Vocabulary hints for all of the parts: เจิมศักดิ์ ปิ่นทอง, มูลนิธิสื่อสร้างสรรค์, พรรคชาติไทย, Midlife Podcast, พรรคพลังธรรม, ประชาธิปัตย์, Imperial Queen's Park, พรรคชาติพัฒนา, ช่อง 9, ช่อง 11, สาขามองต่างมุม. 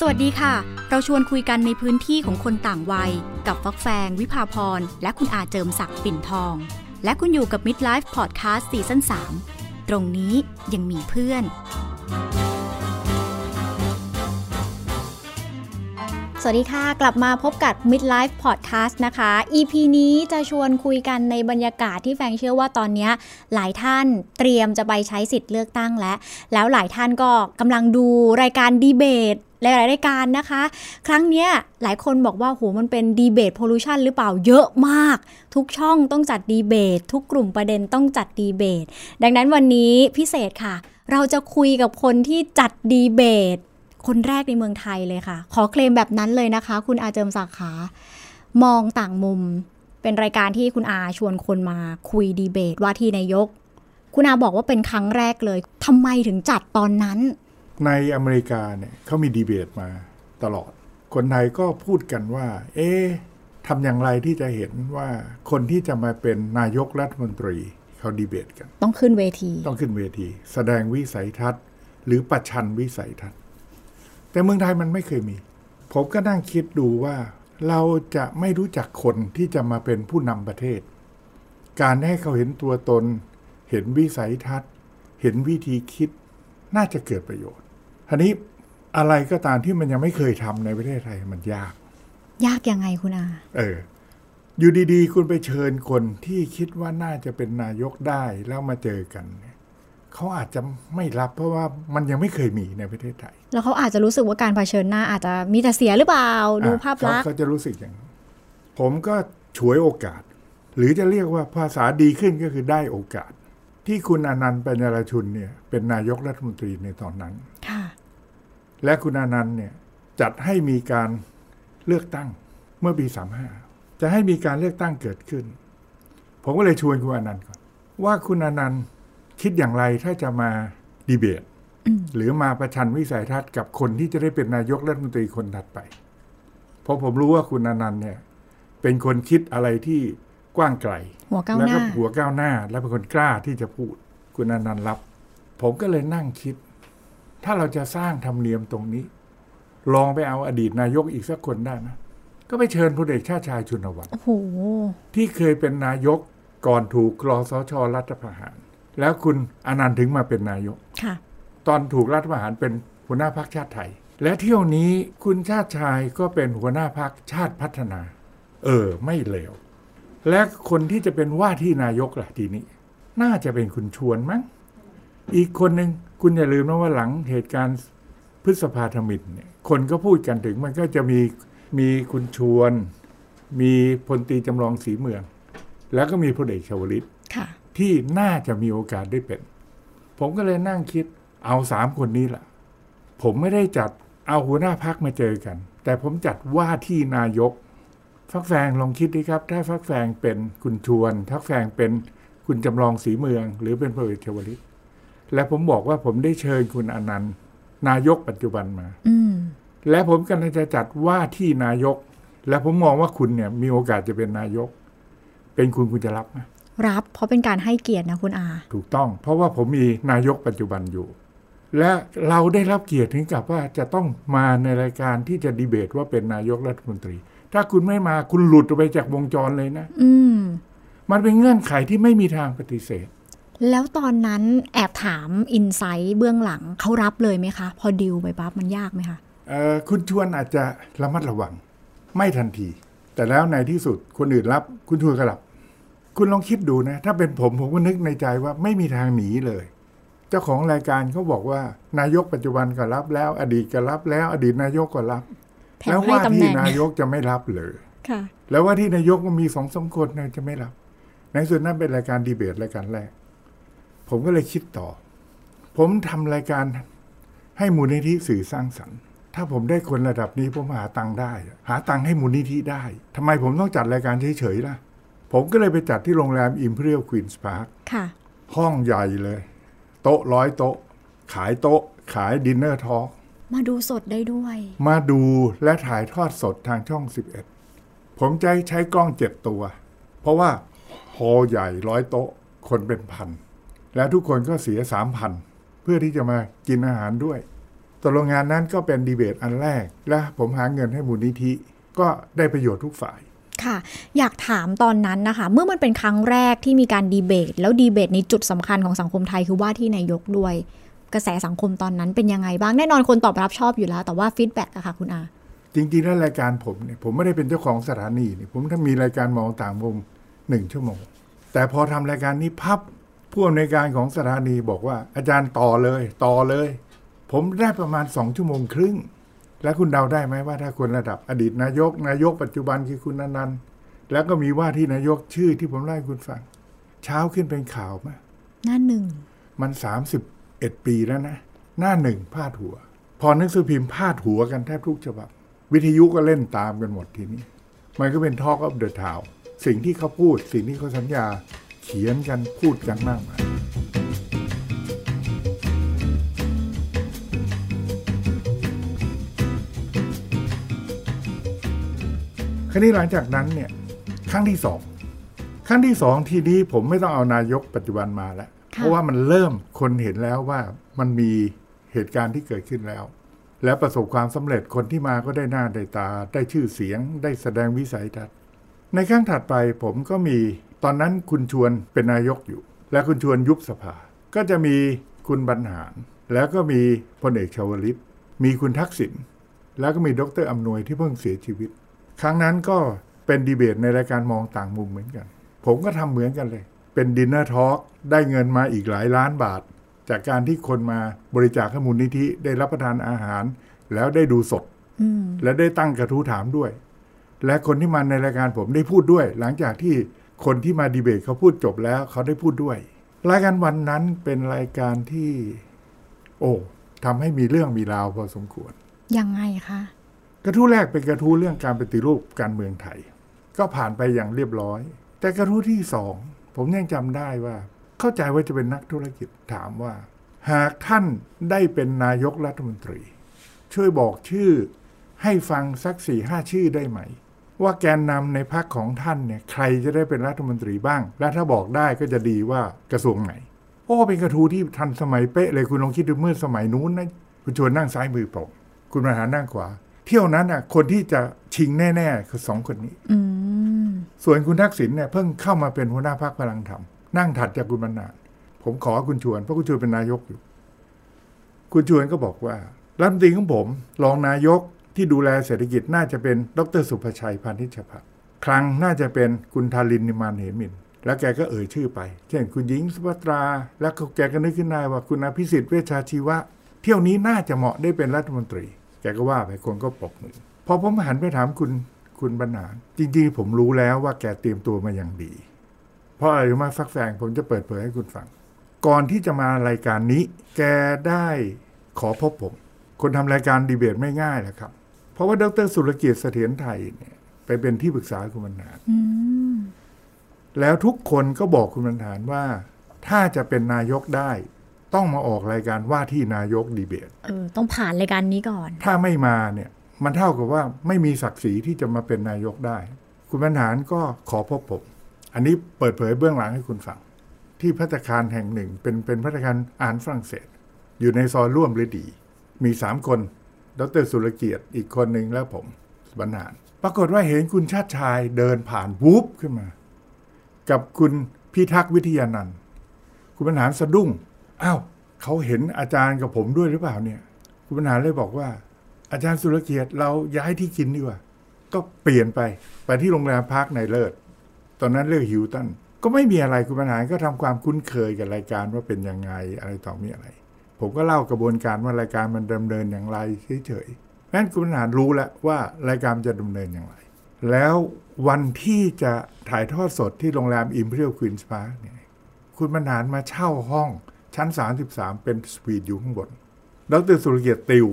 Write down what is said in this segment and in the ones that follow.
สวัสดีค่ะเราชวนคุยกันในพื้นที่ของคนต่างวัยกับฟักแฟงวิภาพรและคุณอาเจิมศักดิ์ปิ่นทองและคุณอยู่กับ Midlife Podcast ซีซั่น 3ตรงนี้ยังมีเพื่อนสวัสดีค่ะกลับมาพบกับ Midlife Podcast นะคะ EP นี้จะชวนคุยกันในบรรยากาศที่แฟงเชื่อว่าตอนนี้หลายท่านเตรียมจะไปใช้สิทธิ์เลือกตั้งแล้วหลายท่านก็กำลังดูรายการดีเบตหลายรายการนะคะครั้งเนี้ยหลายคนบอกว่าโหมันเป็นดีเบตโพลูชันหรือเปล่าเยอะมากทุกช่องต้องจัดดีเบตทุกกลุ่มประเด็นต้องจัดดีเบตดังนั้นวันนี้พิเศษค่ะเราจะคุยกับคนที่จัดดีเบตคนแรกในเมืองไทยเลยค่ะขอเคลมแบบนั้นเลยนะคะคุณอาเจิมสาขามองต่างมุมเป็นรายการที่คุณอาชวนคนมาคุยดีเบตว่าที่นายกคุณอาบอกว่าเป็นครั้งแรกเลยทำไมถึงจัดตอนนั้นในอเมริกาเนี่ยเขามีดีเบตมาตลอดคนไทยก็พูดกันว่าทำอย่างไรที่จะเห็นว่าคนที่จะมาเป็นนายกรัฐมนตรีเขาดีเบตกันต้องขึ้นเวทีแสดงวิสัยทัศน์หรือประชันวิสัยทัศน์แต่เมืองไทยมันไม่เคยมีผมก็นั่งคิดดูว่าเราจะไม่รู้จักคนที่จะมาเป็นผู้นำประเทศการให้เขาเห็นตัวตนเห็นวิสัยทัศน์เห็นวิธีคิดน่าจะเกิดประโยชน์ทีนี้อะไรก็ตามที่มันยังไม่เคยทำในประเทศไทยมันยากยังไงคุณอาอยู่ดีๆคุณไปเชิญคนที่คิดว่าน่าจะเป็นนายกได้แล้วมาเจอกันเขาอาจจะไม่รับเพราะว่ามันยังไม่เคยมีในประเทศไทยแล้วเขาอาจจะรู้สึกว่าการเผชิญหน้าอาจจะมีแต่เสียหรือเปล่าดูภาพลักษณ์เขาจะรู้สึกอย่างนั้นผมก็ฉวยโอกาสหรือจะเรียกว่าภาษาดีขึ้นก็คือได้โอกาสที่คุณอนันต์ปัญญารชุนเนี่ยเป็นนายกรัฐมนตรีในตอนนั้นและคุณอนันต์เนี่ยจัดให้มีการเลือกตั้งเมื่อปี35จะให้มีการเลือกตั้งเกิดขึ้นผมก็เลยชวนคุณอนันต์ก่อนว่าคุณอนันต์คิดอย่างไรถ้าจะมาดีเบตหรือมาประชันวิสัยทัศน์กับคนที่จะได้เป็นนายกรัฐมนตรีคนถัดไปเพราะผมรู้ว่าคุณอนันต์เนี่ยเป็นคนคิดอะไรที่กว้างไกลแล้วก็หัวก้าวหน้าและเป็นคนกล้าที่จะพูดคุณอนันต์รับผมก็เลยนั่งคิดถ้าเราจะสร้างธรรมเนียมตรงนี้ลองไปเอาอดีตนายกอีกสักคนได้นะก็ไปเชิญพลเอกชาติชายชุนวัฒน์ที่เคยเป็นนายกก่อนถูกคสช.รัฐประหารแล้วคุณอนันต์ถึงมาเป็นนายกตอนถูกรัฐประหารเป็นหัวหน้าพรรคชาติไทยและเที่ยวนี้คุณชาติชายก็เป็นหัวหน้าพรรคชาติพัฒนาไม่เลวและคนที่จะเป็นว่าที่นายกล่ะทีนี้น่าจะเป็นคุณชวนมั้งอีกคนหนึ่งคุณอย่าลืมนะว่าหลังเหตุการณ์พฤษภาธมิฬเนี่ยคนก็พูดกันถึงมันก็จะมีคุณชวนมีพลตรีจำลองศรีเมืองแล้วก็มีพลเอกชวลิตที่น่าจะมีโอกาสได้เป็นผมก็เลยนั่งคิดเอา3คนนี้ล่ะผมไม่ได้จัดเอาหัวหน้าพรรคมาเจอกันแต่ผมจัดว่าที่นายกฟักแฟงลองคิดดิครับถ้าฟักแฟงเป็นคุณชวนฟักแฟงเป็นคุณจำลองศรีเมืองหรือเป็นพลเอกชวลิตและผมบอกว่าผมได้เชิญคุณอนันต์นายกปัจจุบันมาและผมกำลังจะจัดว่าที่นายกและผมมองว่าคุณเนี่ยมีโอกาสจะเป็นนายกเป็นคุณจะรับไหมรับเพราะเป็นการให้เกียรตินะคุณอาถูกต้องเพราะว่าผมมีนายกปัจจุบันอยู่และเราได้รับเกียรติถึงกับว่าจะต้องมาในรายการที่จะดีเบตว่าเป็นนายกรัฐมนตรีถ้าคุณไม่มาคุณหลุดออกไปจากวงจรเลยนะมันเป็นเงื่อนไขที่ไม่มีทางปฏิเสธแล้วตอนนั้นแอบถามอินไซต์เบื้องหลังเขารับเลยไหมคะพอดิวไปปั๊บมันยากไหมคะคุณชวนอาจจะระมัดระวังไม่ทันทีแต่แล้วในที่สุดคนอื่นรับคุณชวนก็รับคุณลองคิดดูนะถ้าเป็นผมก็นึกในใจว่าไม่มีทางหนีเลยเจ้าของรายการเขาบอกว่านายกปัจจุบันก็รับแล้วอดีตก็รับแล้วอดีตนายกก็รับแล้วว่าที่นายกจะไม่รับเลยแล้วว่าที่นายกมันมี2-3 คนนะจะไม่รับในส่วนนั้นเป็นรายการดีเบตรายการแรกผมก็เลยคิดต่อผมทำรายการให้มูลนิธิสื่อสร้างสรรค์ถ้าผมได้คนระดับนี้ผมหาตังค์ให้มูลนิธิได้ทำไมผมต้องจัดรายการเฉยๆล่ะผมก็เลยไปจัดที่โรงแรม Imperial Queen's Park ห้องใหญ่เลยโต๊ะ100 โต๊ะขายดินเนอร์ทอล์กมาดูสดได้ด้วยมาดูและถ่ายทอดสดทางช่อง11ผมใช้กล้อง7 ตัวเพราะว่าฮอลล์ใหญ่100 โต๊ะคนเป็นพันแล้วทุกคนก็เสีย 3,000 เพื่อที่จะมากินอาหารด้วย ตกลงงานนั้นก็เป็นดีเบตอันแรกและผมหาเงินให้มูลนิธิก็ได้ประโยชน์ทุกฝ่ายค่ะอยากถามตอนนั้นนะคะเมื่อมันเป็นครั้งแรกที่มีการดีเบตแล้วดีเบตในจุดสำคัญของสังคมไทยคือว่าที่นายกด้วยกระแสสังคมตอนนั้นเป็นยังไงบ้างแน่นอนคนตอบรับชอบอยู่แล้วแต่ว่าฟีดแบ็กอะค่ะคุณอาจริงๆแล้วรายการผมเนี่ยผมไม่ได้เป็นเจ้าของสถานีเนี่ยผมถ้ามีรายการมองต่างมุม1ชั่วโมงแต่พอทำรายการนี้พับผู้อำนวยการของสถานีบอกว่าอาจารย์ต่อเลยผมได้ประมาณ2ชั่วโมงครึ่งแล้วคุณเดาได้ไหมว่าถ้าคนระดับอดีตนายกปัจจุบันคือคุณอนันต์แล้วก็มีว่าที่นายกชื่อที่ผมเล่าให้คุณฟังเช้าขึ้นเป็นข่าวมาหน้าหนึ่งมัน31ปีแล้วนะหน้าหนึ่งพาดหัวพอหนังสือพิมพ์พาดหัวกันแทบทุกฉบับวิทยุก็เล่นตามกันหมดทีนี้มันก็เป็น Talk of the Town สิ่งที่เขาพูดสิ่งที่เขาสัญญาเขียนกันพูดกันมากมายคราวนี้หลังจากนั้นเนี่ยครั้งที่สองทีนี้ผมไม่ต้องเอานายกปัจจุบันมาแล้วเพราะว่ามันเริ่มคนเห็นแล้วว่ามันมีเหตุการณ์ที่เกิดขึ้นแล้วและประสบความสำเร็จคนที่มาก็ได้หน้าได้ตาได้ชื่อเสียงได้แสดงวิสัยทัศน์ในครั้งถัดไปผมก็มีตอนนั้นคุณชวนเป็นนายกอยู่และคุณชวนยุบสภาก็จะมีคุณบรรหารแล้วก็มีพลเอกชวลิตมีคุณทักษิณแล้วก็มีดร.อำนวยที่เพิ่งเสียชีวิตครั้งนั้นก็เป็นดีเบตในรายการมองต่างมุมเหมือนกันผมก็ทำเหมือนกันเลยเป็นดินเนอร์ทอล์กได้เงินมาอีกหลายล้านบาทจากการที่คนมาบริจาคให้มูลนิธิได้รับประทานอาหารแล้วได้ดูสดและได้ตั้งกระทู้ถามด้วยและคนที่มาในรายการผมได้พูดด้วยหลังจากที่คนที่มาดีเบตเขาพูดจบแล้วเขาได้พูดด้วยรายการวันนั้นเป็นรายการที่ทำให้มีเรื่องมีราวพอสมควรยังไงคะกระทู้แรกเป็นกระทู้เรื่องการปฏิรูปการเมืองไทยก็ผ่านไปอย่างเรียบร้อยแต่กระทู้ที่สองผมยังจำได้ว่าเข้าใจว่าจะเป็นนักธุรกิจถามว่าหากท่านได้เป็นนายกรัฐมนตรีช่วยบอกชื่อให้ฟังสัก 4-5 ชื่อได้ไหมว่าแกนนำในพรรคของท่านเนี่ยใครจะได้เป็นรัฐมนตรีบ้างและถ้าบอกได้ก็จะดีว่ากระทรวงไหนเป็นกระทู้ที่ทันสมัยเป๊ะเลยคุณลองคิดดูเมื่อสมัยนู้นนะคุณชวนนั่งซ้ายมือผมคุณบรรหารนั่งขวาเที่ยวนั้นอ่ะคนที่จะชิงแน่ๆคือ2คนนี้ส่วนคุณทักษิณเนี่ยเพิ่งเข้ามาเป็นหัวหน้าพรรคพลังธรรมนั่งถัดจากคุณบรรหารผมขอคุณชวนเพราะคุณชวนเป็นนายกอยู่คุณชวนก็บอกว่ารัฐมนตรีของผมรองนายกที่ดูแลเศรษฐกิจน่าจะเป็นดร.สุภชัยพานิชภัทรคลังน่าจะเป็นคุณธารินทร์ นิมานเหมินแล้วแกก็เอ่ยชื่อไปเช่นคุณหญิงสุภัทราแล้วแกก็นึกขึ้นได้ว่าคุณอภิสิทธิ์เวชชาชีวะเที่ยวนี้น่าจะเหมาะได้เป็นรัฐมนตรีแกก็ว่าไปคนก็ปรบมือพอผมหันไปถามคุณบรรหารจริงๆผมรู้แล้วว่าแกเตรียมตัวมาอย่างดีเพราะอะไรมาซักแซงผมจะเปิดเผยให้คุณฟังก่อนที่จะมารายการนี้แกได้ขอพบผมคนทำรายการดีเบตไม่ง่ายแหละครับเพราะว่าดร.สุรเกียรติเสถียรไทยเนี่ยไปเป็นที่ปรึกษาคุณบรรหารแล้วทุกคนก็บอกคุณบรรหารว่าถ้าจะเป็นนายกได้ต้องมาออกรายการว่าที่นายกดีเบตต้องผ่านรายการนี้ก่อนถ้าไม่มาเนี่ยมันเท่ากับว่าไม่มีศักดิ์ศรีที่จะมาเป็นนายกได้คุณบรรหารก็ขอพบผมอันนี้เปิดเผยเบื้องหลังให้คุณฟังที่ภัตตาคารแห่งหนึ่งเป็นภัตตาคารอ่านฝรั่งเศสอยู่ในซอยร่วมฤดีมี3คนดร.สุรเกียรติอีกคนหนึ่งแล้วผมบรรหารปรากฏว่าเห็นคุณชาติชายเดินผ่านวูบขึ้นมากับคุณพิทักษ์วิทยานันท์คุณบรรหารสะดุ้งอ้าวเขาเห็นอาจารย์กับผมด้วยหรือเปล่าเนี่ยคุณบรรหารเลยบอกว่าอาจารย์สุรเกียรติเราย้ายที่กินดีกว่าก็เปลี่ยนไปที่โรงแรมพักในเลิศตอนนั้นเรียกฮิลตันก็ไม่มีอะไรคุณบรรหารก็ทำความคุ้นเคยกับรายการว่าเป็นยังไงอะไรต่อมีอะไรผมก็เล่ากระบวนการว่ารายการมันดำเนินอย่างไรเฉยๆงั้นคุณบรรหารรู้แล้วว่ารายการจะดำเนินอย่างไรแล้ววันที่จะถ่ายทอดสดที่โรงแรม Imperial Queen's Park เนี่ยคุณบรรหารมาเช่าห้องชั้น33เป็นสวีทอยู่ข้างบนดร.สุรเกียรติติว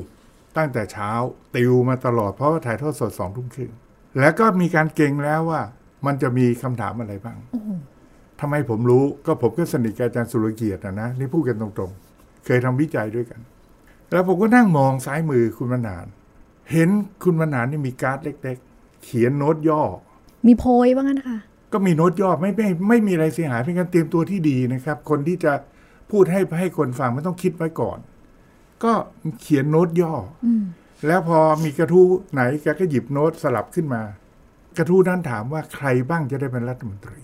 ตั้งแต่เช้าติวมาตลอดเพราะว่าถ่ายทอดสด 20:30 น.แล้วก็มีการเก่งแล้วว่ามันจะมีคำถามอะไรบ้างทำไมผมรู้ก็ผมก็สนิทกับอาจารย์สุรเกียรตินะนี่พูดกันตรงๆเคยทำวิจัยด้วยกันแล้วผมก็นั่งมองซ้ายมือคุณบรรหารเห็นคุณบรรหารนี่มีการ์ดเล็กๆเขียนโน้ตย่อมีโพยว่างั้นนะคะก็มีโน้ตย่อไม่มีอะไรเสียหายเป็นการเตรียมตัวที่ดีนะครับคนที่จะพูดให้คนฟังมันต้องคิดไว้ก่อน ก็เขียนโน้ตย่อแล้วพอมีกระทู้ไหนแกก็หยิบโน้ตสลับขึ้นมากระทู้นั้นถามว่าใครบ้างจะได้เป็นรัฐมนตรี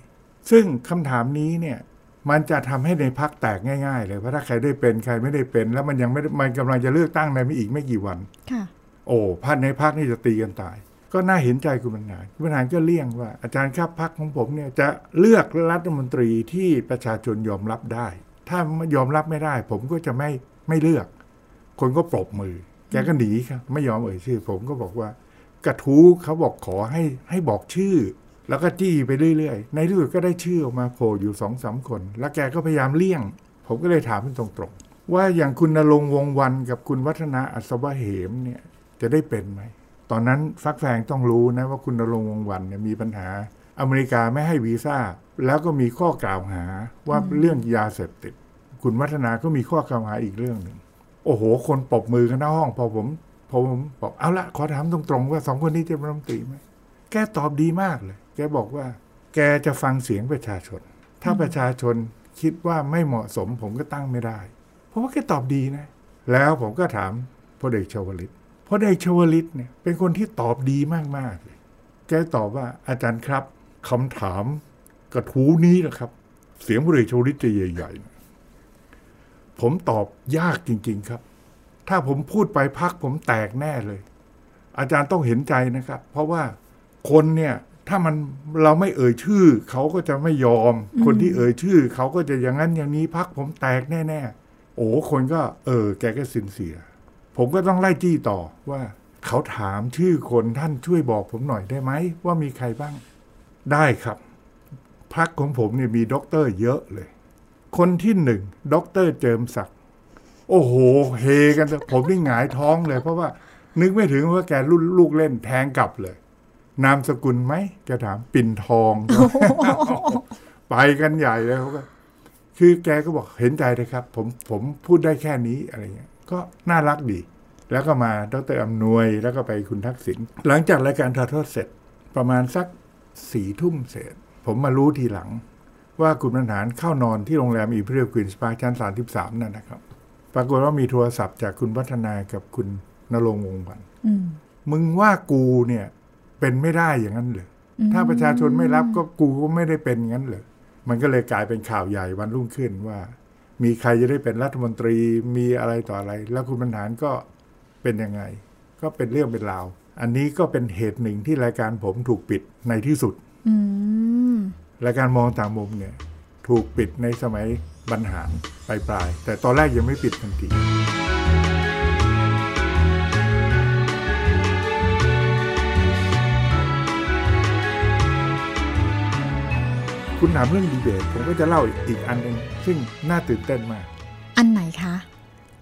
ซึ่งคำถามนี้เนี่ยมันจะทำให้ในพรรคแตกง่ายๆเลยเพราะถ้าใครได้เป็นใครไม่ได้เป็นแล้วมันยังไม่มันกำลังจะเลือกตั้งในอีกไม่กี่วันโอ้พรรคในพรรคนี่จะตีกันตายก็น่าเห็นใจคุณบรรหารก็เลี่ยงว่าอาจารย์ครับพรรคของผมเนี่ยจะเลือกรัฐมนตรีที่ประชาชนยอมรับได้ถ้ายอมรับไม่ได้ผมก็จะไม่เลือกคนก็ปรบมือแกก็หนีครับไม่ยอมเอ่ยชื่อผมก็บอกว่ากระทู้เขาบอกขอให้บอกชื่อแล้วก็จี้ไปเรื่อยๆในที่สุดก็ได้ชื่อออกมาโผล่อยู่ 2-3 คนแล้วแกก็พยายามเลี่ยงผมก็เลยถามเป็นตรงๆว่าอย่างคุณณรงค์วงศ์วรรณกับคุณวัฒนาอัศวเหมเนี่ยจะได้เป็นไหมตอนนั้นฟักแฟงต้องรู้นะว่าคุณณรงค์วงศ์วรรณเนี่ยมีปัญหาอเมริกาไม่ให้วีซ่าแล้วก็มีข้อกล่าวหาว่าเรื่องยาเสพติดคุณวัฒนาก็มีข้อกล่าวหาอีกเรื่องนึงโอ้โหคนปรบมือกันหน้าห้องพอผมบอกเอาละขอถามตรงๆว่า2คนนี้จะเป็นรัฐมนตรีไหมแกตอบดีมากเลยแกบอกว่าแกจะฟังเสียงประชาชนถ้าประชาชนคิดว่าไม่เหมาะสมผมก็ตั้งไม่ได้เพราะว่าแกตอบดีนะแล้วผมก็ถามพลเอกชวลิตเนี่ยเป็นคนที่ตอบดีมากๆเลยแกตอบว่าอาจารย์ครับคำถามกระทู้นี้แหละครับเสียงพลเอกชวลิตจะใหญ่ๆผมตอบยากจริงๆครับถ้าผมพูดไปพรรคผมแตกแน่เลยอาจารย์ต้องเห็นใจนะครับเพราะว่าคนเนี่ยถ้ามันเราไม่เอ่ยชื่อเขาก็จะไม่ยอมคนที่เอ่ยชื่อเขาก็จะอย่างนั้นอย่างนี้พรรคผมแตกแน่ๆโอ้คนก็แกก็สินเสียผมก็ต้องไล่จี้ต่อว่าเขาถามชื่อคนท่านช่วยบอกผมหน่อยได้ไหมว่ามีใครบ้างได้ครับพรรคของผมเนี่ยมีด็อกเตอร์เยอะเลยคนที่หนึ่งด็อกเตอร์เจิมศักดิ์โอ้โหเฮกันผมนี่หงายท้องเลยเพราะว่านึกไม่ถึงว่าแกรุ่นลูกเล่นแทงกลับเลยนามสกุลไหมแกถามปิ่นทอง ไปกันใหญ่เลยเขาก็คือแกก็บอกเห็นใจเลยครับผมพูดได้แค่นี้อะไรเงี้ยก็น่ารักดีแล้วก็มาดร.อำนวยแล้วก็ไปคุณทักษิณหลังจากรายการถ่ายทอดเสร็จประมาณสัก 22:00 น.เสร็จผมมารู้ทีหลังว่าคุณบรรหารเข้านอนที่โรงแรม Imperial Queen's Park ชั้น 33 นั่นนะครับปรากฏว่ามีโทรศัพท์จากคุณวัฒนากับคุณณรงค์วงศ์วรรณมึงว่ากูเนี่ยเป็นไม่ได้อย่างนั้นเลยถ้าประชาชนไม่รับก็กูก็ไม่ได้เป็นงั้นเลยมันก็เลยกลายเป็นข่าวใหญ่วันรุ่งขึ้นว่ามีใครจะได้เป็นรัฐมนตรีมีอะไรต่ออะไรแล้วคุณบรรหารก็เป็นยังไงก็เป็นเรื่องเป็นราวอันนี้ก็เป็นเหตุหนึ่งที่รายการผมถูกปิดในที่สุดรายการมองต่างมุมเนี่ยถูกปิดในสมัยบรรหารปลายๆแต่ตอนแรกยังไม่ปิดทันทีคุณถามเรื่องดีเบตผมก็จะเล่าอีกอันนึงซึ่งน่าตื่นเต้นมากอันไหนคะ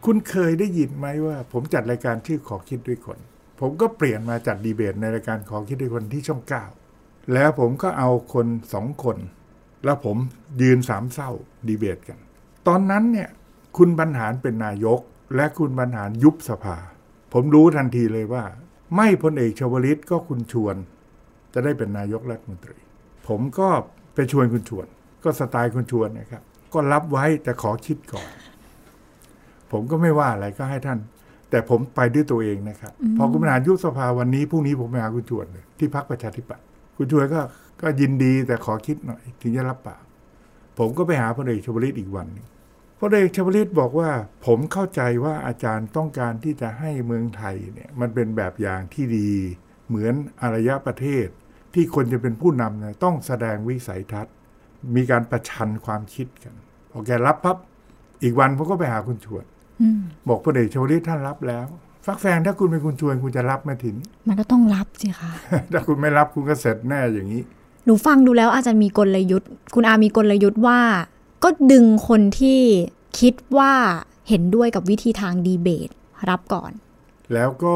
คุณเคยได้ยินไหมว่าผมจัดรายการชื่อขอคิดด้วยคนผมก็เปลี่ยนมาจัดดีเบตในรายการขอคิดด้วยคนที่ช่อง9แล้วผมก็เอาคน2คนแล้วผมยืนสามเศร้าดีเบตกันตอนนั้นเนี่ยคุณบรรหารเป็นนายกและคุณบรรหารยุบสภาผมรู้ทันทีเลยว่าไม่พลเอกชวลิตก็คุณชวนจะได้เป็นนายกรัฐมนตรีผมก็ไปชวนคุณชวนก็สไตล์คุณชวนนะครับก็รับไว้แต่ขอคิดก่อนผมก็ไม่ว่าอะไรก็ให้ท่านแต่ผมไปด้วยตัวเองนะครับพอคุณบรรหารยุบสภาวันนี้พรุ่งนี้ผมไปหาคุณชวนเลยที่พรรคประชาธิปัตย์คุณชวนก็ยินดีแต่ขอคิดหน่อยถึงจะรับปากผมก็ไปหาพลเอกชวลิตอีกวันนึงพลเอกชวลิตบอกว่าผมเข้าใจว่าอาจารย์ต้องการที่จะให้เมืองไทยเนี่ยมันเป็นแบบอย่างที่ดีเหมือนอารยประเทศที่คนจะเป็นผู้นำเนี่ยต้องแสดงวิสัยทัศน์มีการประชันความคิดกันพอแกรับปั๊บอีกวันผมก็ไปหาคุณชวนบอกพลเอกชวลิตท่านรับแล้วฟักแฟงถ้าคุณเป็นคุณชวนคุณจะรับไหมทีนี้มันก็ต้องรับสิคะ ถ้าคุณไม่รับคุณก็เสร็จแน่อย่างนี้หนูฟังดูแล้วอาจารย์มีกลยุทธ์คุณอามีกลยุทธ์ว่าก็ดึงคนที่คิดว่าเห็นด้วยกับวิธีทางดีเบตรับก่อนแล้วก็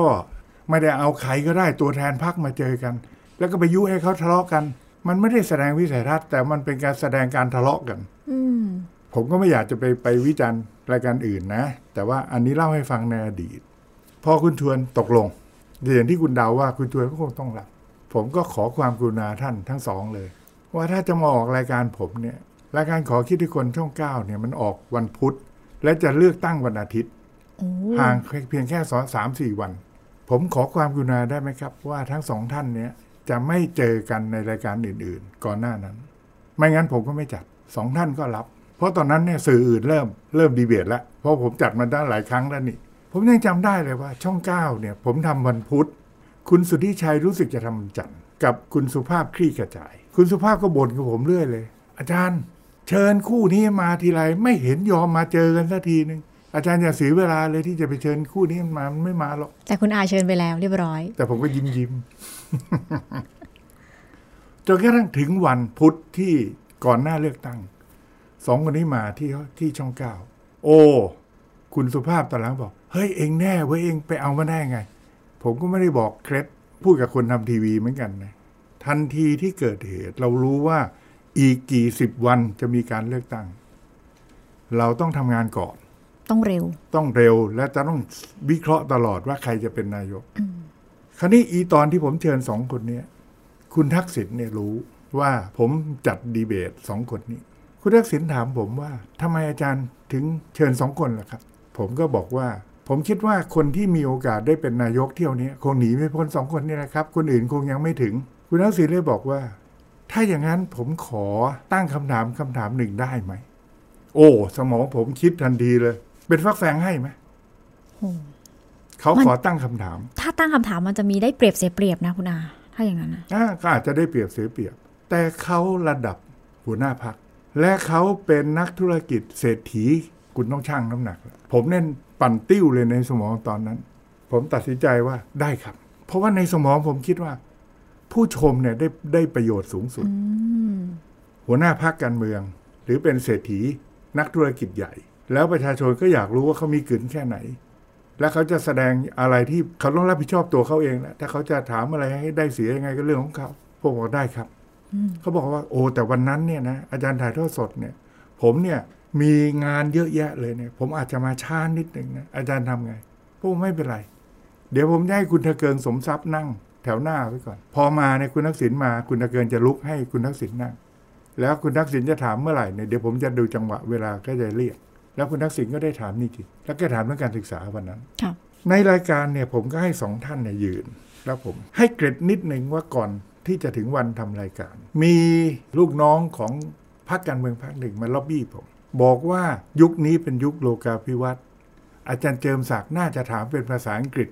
ไม่ได้เอาใครก็ได้ตัวแทนพรรคมาเจอกันแล้วก็ไปยุให้เขาทะเลาะกันมันไม่ได้แสดงวิสัยทัศน์แต่มันเป็นการแสดงการทะเลาะกันผมก็ไม่อยากจะไปวิจารณ์รายการอื่นนะแต่ว่าอันนี้เล่าให้ฟังในอดีตพอคุณชวนตกลงอย่างที่คุณเดาว่าคุณชวนก็คงต้องรับผมก็ขอความกรุณาท่านทั้งสองเลยว่าถ้าจะมาออกรายการผมเนี่ยรายการขอคิดด้วยคนช่อง9เนี่ยมันออกวันพุธและจะเลือกตั้งวันอาทิตย์ ห่างเพียงแค่3-4 วันผมขอความกรุณาได้ไหมครับว่าทั้งสองท่านเนี้ยจะไม่เจอกันในรายการอื่นๆก่อนหน้านั้นไม่งั้นผมก็ไม่จัดสองท่านก็รับเพราะตอนนั้นเนี่ยสื่ออื่นเริ่มดีเบตแล้วเพราะผมจัดมาได้หลายครั้งแล้วนี่ผมยังจำได้เลยว่าช่อง9เนี่ยผมทำวันพุธคุณสุทธิชัยรู้สึกจะทำวันจันทร์กับคุณสุภาพคลี่กระจายคุณสุภาพก็บ่นกับผมเรื่อยเลยอาจารย์เชิญคู่นี้มาทีไรไม่เห็นยอมมาเจอกันสักทีนึงอาจารย์อย่าเสียเวลาเลยที่จะไปเชิญคู่นี้มามันไม่มาหรอกแต่คุณอาเชิญไปแล้วเรียบร้อยแต่ผมก็ยิ้ม จนกระทั่งถึงวันพุธที่ก่อนหน้าเลือกตั้ง2คนนี้มาที่ช่อง9โอ้คุณสุภาพตอนหลังบอกเฮ้ยเองแน่เว้ยเองไปเอามาได้ไงผมก็ไม่ได้บอกเคล็ดพูดกับคนทำทีวีเหมือนกันนะทันทีที่เกิดเหตุเรารู้ว่าอีกกี่10 วันจะมีการเลือกตั้งเราต้องทำงานก่อนต้องเร็วและจะต้องวิเคราะห์ตลอดว่าใครจะเป็นนายกคราวนี้อีตอนที่ผมเชิญ2คนนี้คุณทักษิณเนี่ยรู้ว่าผมจัดดีเบต2คนนี้คุณทักษิณถามผมว่าทำไมอาจารย์ถึงเชิญ2คนล่ะครับผมก็บอกว่าผมคิดว่าคนที่มีโอกาสได้เป็นนายกเที่ยวนี้คงหนีไม่พ้น2คนนี้นะครับคนอื่นคงยังไม่ถึงคุณทักษิณเลยบอกว่าถ้าอย่างนั้นผมขอตั้งคำถามหนึ่งได้ไหมโอ้สมองผมคิดทันทีเลยเป็นฟักแฟงให้ไหมเขาขอตั้งคำถามถ้าตั้งคำถามมันจะมีได้เปรียบเสียเปรียบนะคุณอาถ้าอย่างนั้นนะก็อาจจะได้เปรียบเสียเปรียบแต่เขาระดับหัวหน้าพรรคและเขาเป็นนักธุรกิจเศรษฐีคุณต้องชั่งน้ำหนักผมเน้นปั่นติ้วเลยในสมองตอนนั้นผมตัดสินใจว่าได้ครับเพราะว่าในสมองผมคิดว่าผู้ชมเนี่ยได้ประโยชน์สูงสุดหัวหน้าพรรคการเมืองหรือเป็นเศรษฐีนักธุรกิจใหญ่แล้วประชาชนก็อยากรู้ว่าเขามีกลืนแค่ไหนและเขาจะแสดงอะไรที่เขาต้องรับผิดชอบตัวเขาเองแหละถ้าเขาจะถามอะไรให้ได้เสียยังไงก็เรื่องของเขาผมบอกได้ครับเขาบอกว่าโอ้แต่วันนั้นเนี่ยนะอาจารย์ถ่ายทอดสดเนี่ยผมเนี่ยมีงานเยอะแยะเลยเนี่ยผมอาจจะมาช้านิดนึงนะอาจารย์ทำไงผมไม่เป็นไรเดี๋ยวผมให้คุณทะเกิงสมทรัพย์นั่งแถวหน้าไว้ก่อนพอมาเนี่ยคุณทักษิณมาคุณทะเกิงจะลุกให้คุณทักษิณนั่งแล้วคุณทักษิณจะถามเมื่อไหร่เนี่ยเดี๋ยวผมจะดูจังหวะเวลาก็จะเรียกแล้วคุณทักษิณก็ได้ถามนี่จริงแล้วก็ถามเรื่องการศึกษาวันนั้นในรายการเนี่ยผมก็ให้2ท่านเนี่ยยืนแล้วผมให้เกร็ดนิดนึงว่าก่อนที่จะถึงวันทำรายการมีลูกน้องของพรรคการเมืองพรรคหนึ่งมาล็อบบี้ผมบอกว่ายุคนี้เป็นยุคโลกาภิวัตน์อาจารย์เจิมศักดิ์น่าจะถามเป็นภาษาอังกฤษ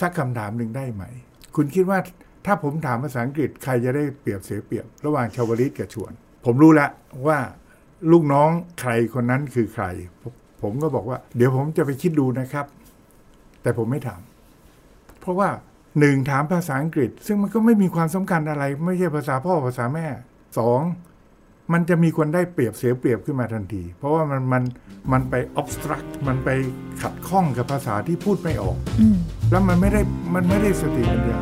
สักคำถามหนึ่งได้ไหมคุณคิดว่าถ้าผมถามภาษาอังกฤษใครจะได้เปรียบเสียเปรียบระหว่างชวลิตกับชวนผมรู้ละว่าลูกน้องใครคนนั้นคือใครผมก็บอกว่าเดี๋ยวผมจะไปคิดดูนะครับแต่ผมไม่ถามเพราะว่า1ถามภาษาอังกฤษซึ่งมันก็ไม่มีความสำคัญอะไรไม่ใช่ภาษาพ่อภาษาแม่2มันจะมีคนได้เปรียบเสียเปรียบขึ้นมาทันทีเพราะว่ามันไป obstruct มันไปขัดข้องกับภาษาที่พูดไม่ออกแล้วมันไม่ได้สติปัญญา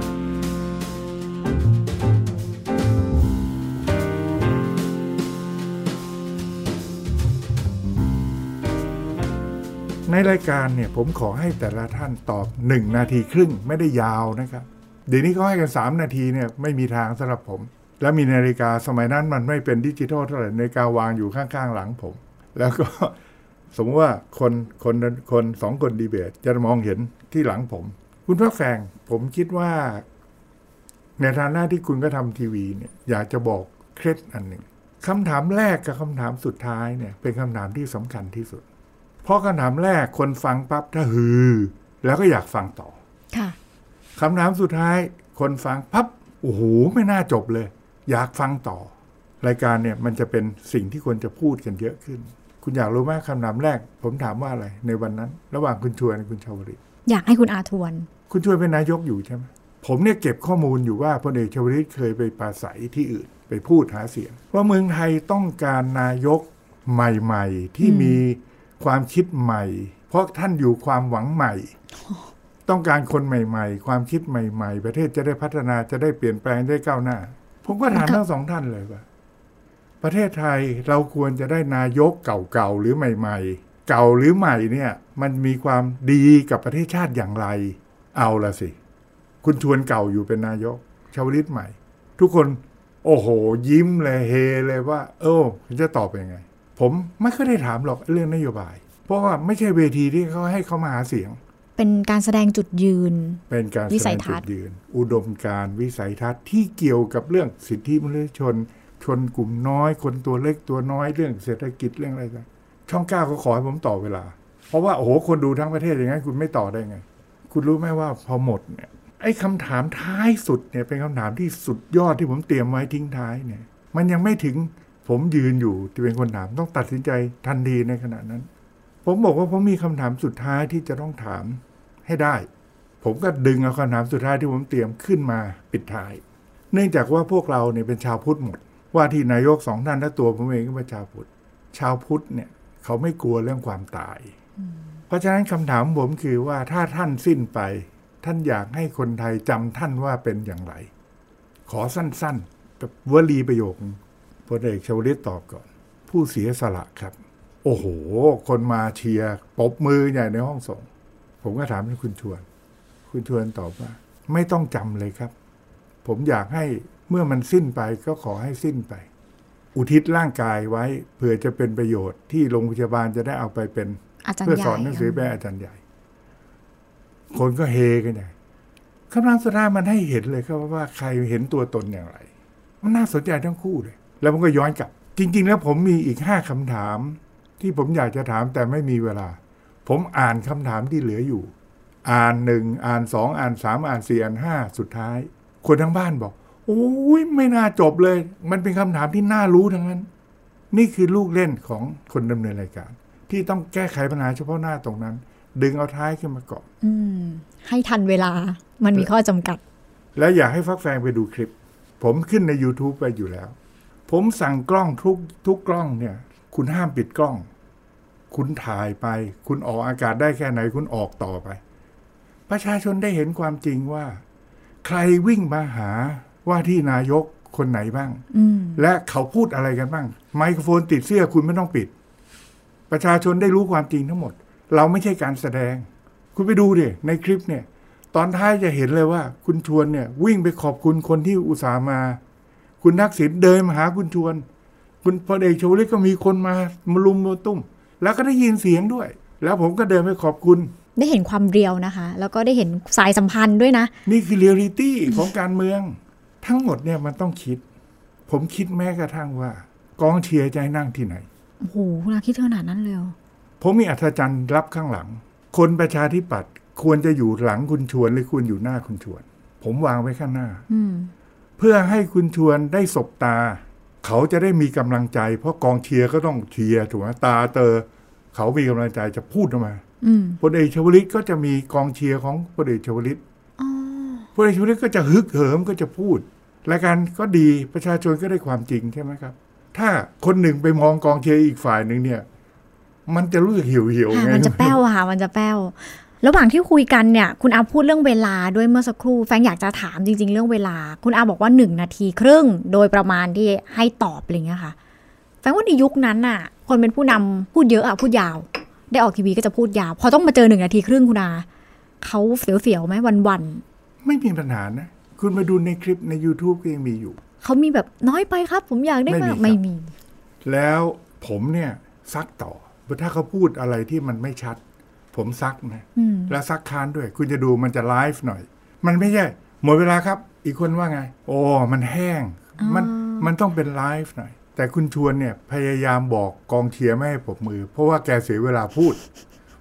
ในรายการเนี่ยผมขอให้แต่ละท่านตอบ1 นาทีครึ่งไม่ได้ยาวนะครับเดี๋ยวนี้เขาให้กัน3 นาทีเนี่ยไม่มีทางสำหรับผมแล้วมีนาฬิกาสมัยนั้นมันไม่เป็นดิจิทัลเท่าไหร่นาฬิกาวางอยู่ข้างๆหลังผมแล้วก็สมมติว่าคน2 คนดีเบตจะมองเห็นที่หลังผมคุณพักแฝงผมคิดว่าในฐานะที่คุณก็ทำทีวีเนี่ยอยากจะบอกเคล็ดอันหนึ่งคำถามแรกกับคำถามสุดท้ายเนี่ยเป็นคำถามที่สำคัญที่สุดเพราะคำถามแรกคนฟังปั๊บถ้าฮือแล้วก็อยากฟังต่อค่ะคำถามสุดท้ายคนฟังปั๊บโอ้โหไม่น่าจบเลยอยากฟังต่อรายการเนี่ยมันจะเป็นสิ่งที่คนจะพูดกันเยอะขึ้นคุณอยากรู้ไหมคำถามแรกผมถามว่าอะไรในวันนั้นระหว่างคุณชวนคุณชวลิตอยากให้คุณอาทวนคุณชวนเป็นนายกอยู่ใช่ไหมผมเนี่ยเก็บข้อมูลอยู่ว่าพลเอกชวลิตเคยไปปราศัยที่อื่นไปพูดหาเสียงว่าเมืองไทยต้องการนายกใหม่ๆที่มีความคิดใหม่เพราะท่านอยู่ความหวังใหม่ต้องการคนใหม่ๆความคิดใหม่ๆประเทศจะได้พัฒนาจะได้เปลี่ยนแปลงได้ก้าวหน้าผมก็ถามทั้ง2ท่านเลยว่าประเทศไทยเราควรจะได้นายกเก่าๆหรือใหม่ๆเก่าหรือใหม่เนี่ยมันมีความดีกับประเทศชาติอย่างไรเอาละสิคุณชวนเก่าอยู่เป็นนายกชวลิตใหม่ทุกคนโอ้โหยิ้มเลยเฮเลยว่าจะตอบยังไงผมไม่เคยได้ถามหรอกเรื่องนโยบาย เพราะว่าไม่ใช่เวทีที่เขาให้เขามาหาเสียงเป็นการแสดงจุดยืนเป็นการแสดงจุดยืนอุดมการวิสัยทัศน์ที่เกี่ยวกับเรื่องสิทธิมนุษยชนชนกลุ่มน้อยคนตัวเล็กตัวน้อยเรื่องเศรษฐกิจเรื่องอะไรกันช่อง9เขาขอให้ผมต่อเวลาเพราะว่าโอ้โหคนดูทั้งประเทศอย่างงั้นคุณไม่ต่อได้ไงคุณรู้ไหมว่าพอหมดเนี่ยไอ้คำถามท้ายสุดเนี่ยเป็นคำถามที่สุดยอดที่ผมเตรียมไว้ทิ้งท้ายเนี่ยมันยังไม่ถึงผมยืนอยู่ที่เป็นคนถามต้องตัดสินใจทันทีในขณะนั้นผมบอกว่าผมมีคำถามสุดท้ายที่จะต้องถามให้ได้ผมก็ดึงเอาคำถามสุดท้ายที่ผมเตรียมขึ้นมาปิดท้ายเนื่องจากว่าพวกเราเนี่ยเป็นชาวพุทธหมดว่าที่นายกสองท่านและตัวผมเองก็เป็นชาวพุทธเนี่ยเขาไม่กลัวเรื่องความตายเพราะฉะนั้นคำถามผมคือว่าถ้าท่านสิ้นไปท่านอยากให้คนไทยจำท่านว่าเป็นอย่างไรขอสั้นๆกับวลีประโยคพลเอกชวลิตตอบก่อนผู้เสียสละครับโอ้โหคนมาเชียร์ปรบมือใหญ่ในห้องส่งผมก็ถามคุณชวนตอบว่าไม่ต้องจำเลยครับผมอยากให้เมื่อมันสิ้นไปก็ขอให้สิ้นไปอุทิศร่างกายไว้เผื่อจะเป็นประโยชน์ที่โรงพยาบาลจะได้เอาไปเป็นเพื่อสอนหนังสือเป็นอาจารย์ใหญ่คนก็เฮกันใหญ่คำนามสุดามันให้เห็นเลยครับว่าใครเห็นตัวตนอย่างไรมันน่าสนใจทั้งคู่เลยแล้วมันก็ย้อนกลับจริงๆแล้วผมมีอีก5คำถามที่ผมอยากจะถามแต่ไม่มีเวลาผมอ่านคำถามที่เหลืออยู่อ่าน1อ่าน2อ่าน3อ่าน4อ่าน5สุดท้ายคนทั้งบ้านบอกโอ้ยไม่น่าจบเลยมันเป็นคำถามที่น่ารู้ทั้งนั้นนี่คือลูกเล่นของคนดำเนินรายการที่ต้องแก้ไขปัญหาเฉพาะหน้าตรงนั้นดึงเอาท้ายขึ้นมาก่อนให้ทันเวลามันมีข้อจำกัดและอยากให้ฟักแฟงไปดูคลิปผมขึ้นใน YouTube ไปอยู่แล้วผมสั่งกล้องทุกกล้องเนี่ยคุณห้ามปิดกล้องคุณถ่ายไปคุณออกอากาศได้แค่ไหนคุณออกต่อไปประชาชนได้เห็นความจริงว่าใครวิ่งมาหาว่าที่นายกคนไหนบ้างและเขาพูดอะไรกันบ้างไมโครโฟนติดเสื้อคุณไม่ต้องปิดประชาชนได้รู้ความจริงทั้งหมดเราไม่ใช่การแสดงคุณไปดูดิในคลิปเนี่ยตอนท้ายจะเห็นเลยว่าคุณชวนเนี่ยวิ่งไปขอบคุณคนที่อุตส่าห์มาคุณทักษิณเดินมาหาคุณชวนคุณพลเอกชวลิตก็มีคนมาลุมมาตุ้มแล้วก็ได้ยินเสียงด้วยแล้วผมก็เดินไปขอบคุณได้เห็นความเรียวนะคะแล้วก็ได้เห็นสายสัมพันธ์ด้วยนะนี่คือเรียลลิตี้ของการเมืองทั้งหมดเนี่ยมันต้องคิดผมคิดแม้กระทั่งว่ากองเชียร์ใจนั่งที่ไหนโอ้โหเราคิดขนาดนั้นเลยผมมีอัศจรรย์รับข้างหลังคนประชาธิปัตย์ควรจะอยู่หลังคุณชวนหรือควรอยู่หน้าคุณชวนผมวางไว้ข้างหน้าเพื่อให้คุณชวนได้สบตาเขาจะได้มีกำลังใจเพราะกองเชียร์ก็ต้องเชียร์ถูกไหมตาเตอเขามีกำลังใจจะพูดออกมาพลเอกชวลิตก็จะมีกองเชียร์ของพลเอกชวลิตพลเอกชวลิตก็จะฮึกเหิมก็จะพูดรายการก็ดีประชาชนก็ได้ความจริงใช่ไหมครับถ้าคนหนึ่งไปมองกองเชียร์อีกฝ่ายหนึ่งเนี่ยมันจะรู้สึกเหี่ยวๆไงมันจะแป้วค่ะมันจะแป้วระหว่างที่คุยกันเนี่ยคุณอาพูดเรื่องเวลาด้วยเมื่อสักครู่แฟนอยากจะถามจริงๆเรื่องเวลาคุณอาบอกว่า1 นาทีครึ่งโดยประมาณที่ให้ตอบอะไรเงี้ยค่ะแฟนว่าในยุคนั้นน่ะคนเป็นผู้นำพูดเยอะอ่ะพูดยาวได้ออกทีวีก็จะพูดยาวพอต้องมาเจอ1 นาทีครึ่งคุณอาเขาเสียวๆไหมวันๆไม่มีปัญหานะคุณมาดูในคลิปใน YouTube ก็ยังมีอยู่เขามีแบบน้อยไปครับผมอยากได้มากไม่มีแล้วผมเนี่ยซักต่อถ้าเขาพูดอะไรที่มันไม่ชัดผมซักนะแล้วซักค้านด้วยคุณจะดูมันจะไลฟ์หน่อยมันไม่ใช่หมดเวลาครับอีกคนว่าไงโอ้มันแห้งมันต้องเป็นไลฟ์หน่อยแต่คุณชวนเนี่ยพยายามบอกกองเชียร์ไม่ให้ปรบมือเพราะว่าแกเสียเวลาพูด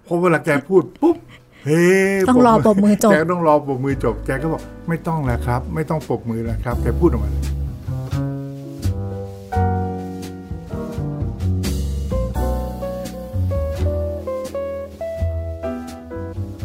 เพราะเวลาแกพูดปุ๊บเฮ้ต้องรอปรบมือจบแกต้องรอปรบมือจบแกก็บอกไม่ต้องแล้วครับไม่ต้องปรบมือแล้วครับแกพูดออกมา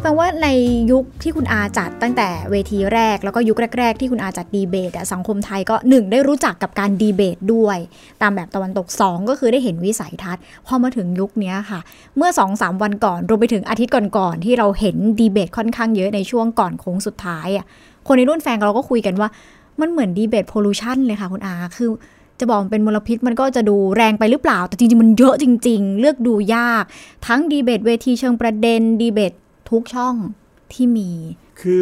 แปลว่าในยุคที่คุณอาจัดตั้งแต่เวทีแรกแล้วก็ยุคแรกๆที่คุณอาจัดดีเบตสังคมไทยก็1ได้รู้จักกับการดีเบตด้วยตามแบบตะวันตก2ก็คือได้เห็นวิสัยทัศน์พอมาถึงยุคนี้ค่ะเมื่อ 2-3 วันก่อนรวมไปถึงอาทิตย์ก่อนๆที่เราเห็นดีเบตค่อนข้างเยอะในช่วงก่อนโค้งสุดท้ายอ่ะคนในรุ่นแฟนเราก็คุยกันว่ามันเหมือนดีเบตโพลูชันเลยค่ะคุณอาคือจะบอกมันเป็นมลพิษมันก็จะดูแรงไปหรือเปล่าแต่จริงๆมันเยอะจริงๆเลือกดูยากทั้งดีเบตเวทีเชิงประเด็นดีเบตทุกช่องที่มีคือ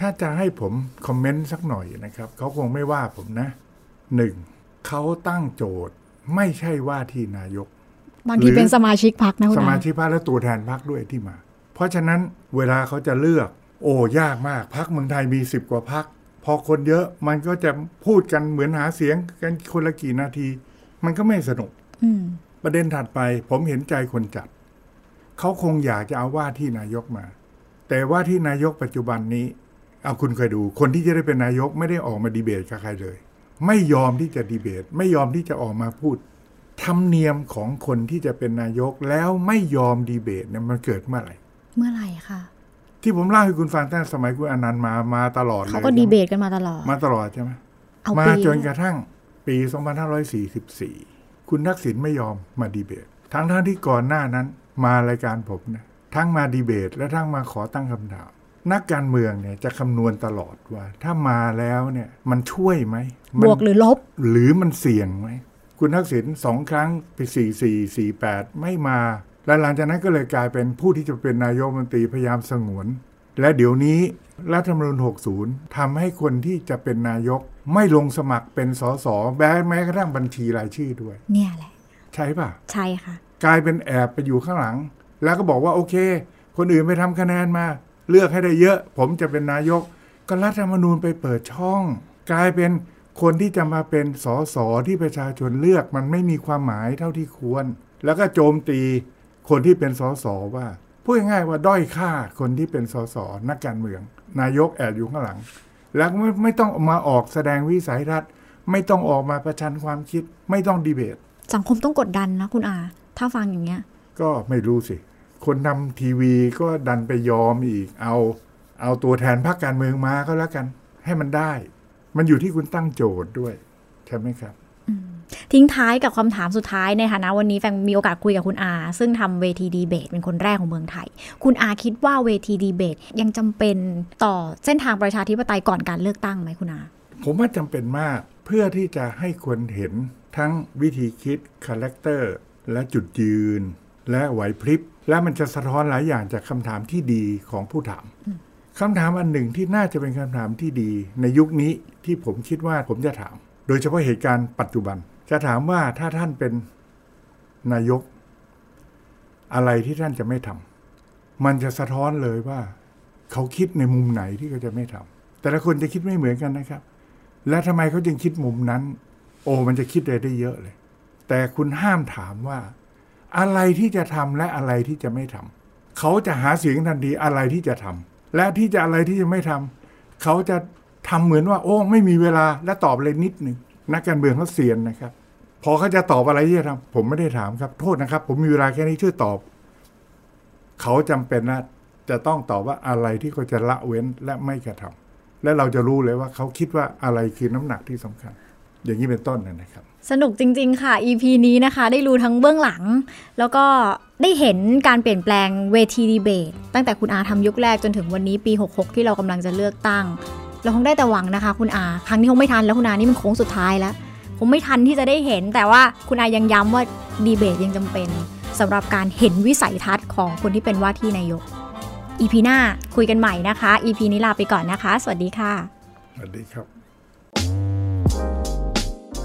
ถ้าจะให้ผมคอมเมนต์สักหน่อยนะครับเขาคงไม่ว่าผมนะ1เขาตั้งโจทย์ไม่ใช่ว่าที่นายก บางทีเป็นสมาชิกพรรคนะคุณสมาชิกพรรคและตัวแทนพรรคด้วยที่มาเพราะฉะนั้นเวลาเขาจะเลือกโอ้ยากมากพรรคเมืองไทยมี10กว่าพรรคพอคนเยอะมันก็จะพูดกันเหมือนหาเสียงกันคนละกี่นาทีมันก็ไม่สนุกประเด็นถัดไปผมเห็นใจคนจัดเขาคงอยากจะเอาว่าที่นายกมาแต่ว่าที่นายกปัจจุบันนี้เอาคุณเคยดูคนที่จะได้เป็นนายกไม่ได้ออกมาดีเบตกับใครเลยไม่ยอมที่จะดีเบตไม่ยอมที่จะออกมาพูดธรรมเนียมของคนที่จะเป็นนายกแล้วไม่ยอมดีเบตเนี่ยมันเกิดเมื่อไหร่ค่ะที่ผมเล่าให้คุณฟังตั้งสมัยคุณอนันต์มาตลอดเลยเขาก็ดีเบตกันมาตลอดใช่ไหมมาจนกระทั่งปี2544คุณทักษิณไม่ยอมมาดีเบตทั้งที่ก่อนหน้านั้นมารายการผมนะทั้งมาดีเบตและทั้งมาขอตั้งคำถามนักการเมืองเนี่ยจะคำนวณตลอดว่าถ้ามาแล้วเนี่ยมันช่วยไหมบวกหรือลบหรือมันเสี่ยงไหมคุณทักษิณ2ครั้งปี44 48ไม่มาและหลังจากนั้นก็เลยกลายเป็นผู้ที่จะเป็นนายกรัฐมนตรีพยายามสงวนและเดี๋ยวนี้รัฐธรรมนูญ60ทำให้คนที่จะเป็นนายกไม่ลงสมัครเป็นสสแม้กระทั่งบัญชีรายชื่อด้วยเนี่ยแหละใช่ป่ะใช่ค่ะกลายเป็นแอบไปอยู่ข้างหลังแล้วก็บอกว่าโอเคคนอื่นไปทำคะแนนมาเลือกให้ได้เยอะผมจะเป็นนายกก็รัฐธรรมนูญไปเปิดช่องกลายเป็นคนที่จะมาเป็นสสที่ประชาชนเลือกมันไม่มีความหมายเท่าที่ควรแล้วก็โจมตีคนที่เป็นสสว่าพูดง่ายๆว่าด้อยค่าคนที่เป็นสสนักการเมืองนายกแอบอยู่ข้างหลังแล้วไม่ต้องมาออกแสดงวิสัยทัศน์ไม่ต้องออกมาประชันความคิดไม่ต้องดีเบตสังคมต้องกดดันนะคุณอาถ้าฟังอย่างเงี้ยก็ไม่รู้สิคนทำทีวีก็ดันไปยอมอีกเอาตัวแทนพรรคการเมืองมาก็แล้วกันให้มันได้มันอยู่ที่คุณตั้งโจทย์ด้วยใช่ไหมครับทิ้งท้ายกับคำถามสุดท้ายในฐานะวันนี้แฟนมีโอกาสคุยกับคุณอาซึ่งทำเวทีดีเบตเป็นคนแรกของเมืองไทยคุณอาคิดว่าเวทีดีเบตยังจำเป็นต่อเส้นทางประชาธิปไตยก่อนการเลือกตั้งไหมคุณอาผมว่าจำเป็นมากเพื่อที่จะให้คนเห็นทั้งวิธีคิดคาแรคเตอร์และจุดยืนและไหวพริบและมันจะสะท้อนหลายอย่างจากคำถามที่ดีของผู้ถามคำถามอันหนึ่งที่น่าจะเป็นคำถามที่ดีในยุคนี้ที่ผมคิดว่าผมจะถามโดยเฉพาะเหตุการณ์ปัจจุบันจะถามว่าถ้าท่านเป็นนายกอะไรที่ท่านจะไม่ทำมันจะสะท้อนเลยว่าเขาคิดในมุมไหนที่เขาจะไม่ทำแต่ละคนจะคิดไม่เหมือนกันนะครับและทำไมเขาจึงคิดมุมนั้นโอ้มันจะคิดได้เยอะเลยแต่คุณห้ามถามว่าอะไรที่จะทำและอะไรที่จะไม่ทำเขาจะหาเสียงทันทีอะไรที่จะทำและที่จะอะไรที่จะไม่ทำเขาจะทำเหมือนว่าโอ้ไม่มีเวลาและตอบเลยนิดนึงนักการเมืองเขาเสียนนะครับพอเขาจะตอบอะไรที่จะทำผมไม่ได้ถามครับโทษนะครับผมมีเวลาแค่นี้ช่วยตอบเขาจำเป็นนะจะต้องตอบว่าอะไรที่เขาจะละเว้นและไม่กระทำและเราจะรู้เลยว่าเขาคิดว่าอะไรคือน้ำหนักที่สำคัญอย่างนี้เป็นต้นนะครับสนุกจริงๆค่ะ EP นี้นะคะได้รู้ทั้งเบื้องหลังแล้วก็ได้เห็นการเปลี่ยนแปลงเวทีดีเบตตั้งแต่คุณอาทำยุคแรกจนถึงวันนี้ปี66ที่เรากำลังจะเลือกตั้งเราคงได้แต่หวังนะคะคุณอาครั้งนี้คงไม่ทันแล้วคุณอานี่มันโค้งสุดท้ายแล้วคงไม่ทันที่จะได้เห็นแต่ว่าคุณอายังย้ำว่าดีเบตยังจำเป็นสำหรับการเห็นวิสัยทัศน์ของคนที่เป็นว่าที่นายก EP หน้าคุยกันใหม่นะคะ EP นี้ลาไปก่อนนะคะสวัสดีค่ะสวัสดีครับ